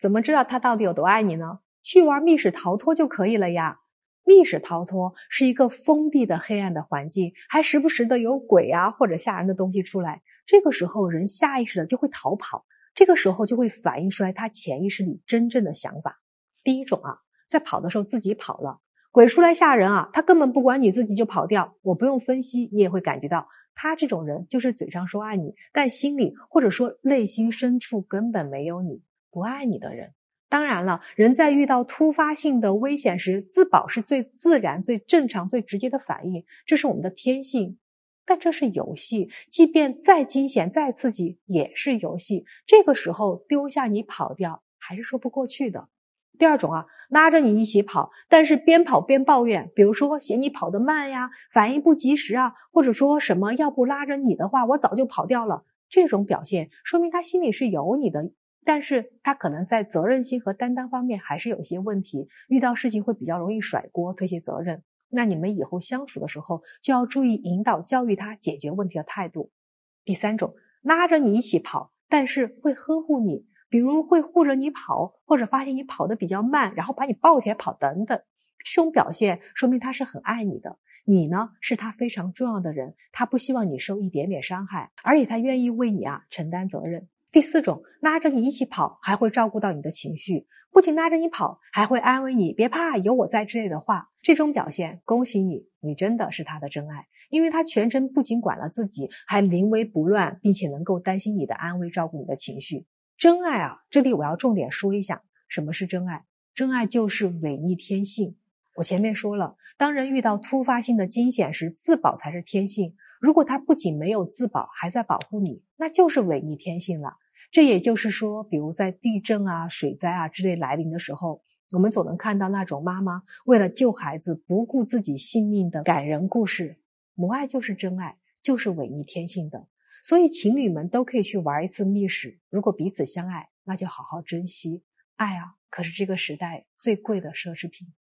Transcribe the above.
怎么知道他到底有多爱你呢？去玩密室逃脱就可以了呀。密室逃脱是一个封闭的黑暗的环境，还时不时的有鬼啊或者吓人的东西出来，这个时候人下意识的就会逃跑，这个时候就会反映出来他潜意识里真正的想法。第一种啊，在跑的时候自己跑了，鬼出来吓人啊，他根本不管你，自己就跑掉，我不用分析你也会感觉到，他这种人就是嘴上说爱你，但心里或者说内心深处根本没有你，不爱你的人。当然了，人在遇到突发性的危险时，自保是最自然、最正常、最直接的反应，这是我们的天性。但这是游戏，即便再惊险、再刺激，也是游戏。这个时候丢下你跑掉，还是说不过去的。第二种啊，拉着你一起跑，但是边跑边抱怨，比如说嫌你跑得慢呀，反应不及时啊，或者说什么要不拉着你的话，我早就跑掉了。这种表现说明他心里是有你的，但是他可能在责任心和担当方面还是有些问题，遇到事情会比较容易甩锅推卸责任。那你们以后相处的时候就要注意引导教育他解决问题的态度。第三种，拉着你一起跑，但是会呵护你，比如会护着你跑，或者发现你跑得比较慢然后把你抱起来跑等等。这种表现说明他是很爱你的，你呢是他非常重要的人，他不希望你受一点点伤害，而且他愿意为你承担责任。第四种，拉着你一起跑，还会照顾到你的情绪，不仅拉着你跑，还会安慰你，别怕，有我在之类的话。这种表现，恭喜你，你真的是他的真爱，因为他全程不仅管了自己，还临危不乱，并且能够担心你的安危，照顾你的情绪。真爱啊，这里我要重点说一下，什么是真爱？真爱就是违逆天性。我前面说了，当人遇到突发性的惊险时，自保才是天性。如果他不仅没有自保，还在保护你，那就是违逆天性了。这也就是说，比如在地震啊、水灾啊之类来临的时候，我们总能看到那种妈妈为了救孩子不顾自己性命的感人故事。母爱就是真爱，就是违逆天性的。所以情侣们都可以去玩一次密室，如果彼此相爱，那就好好珍惜。爱啊，可是这个时代最贵的奢侈品。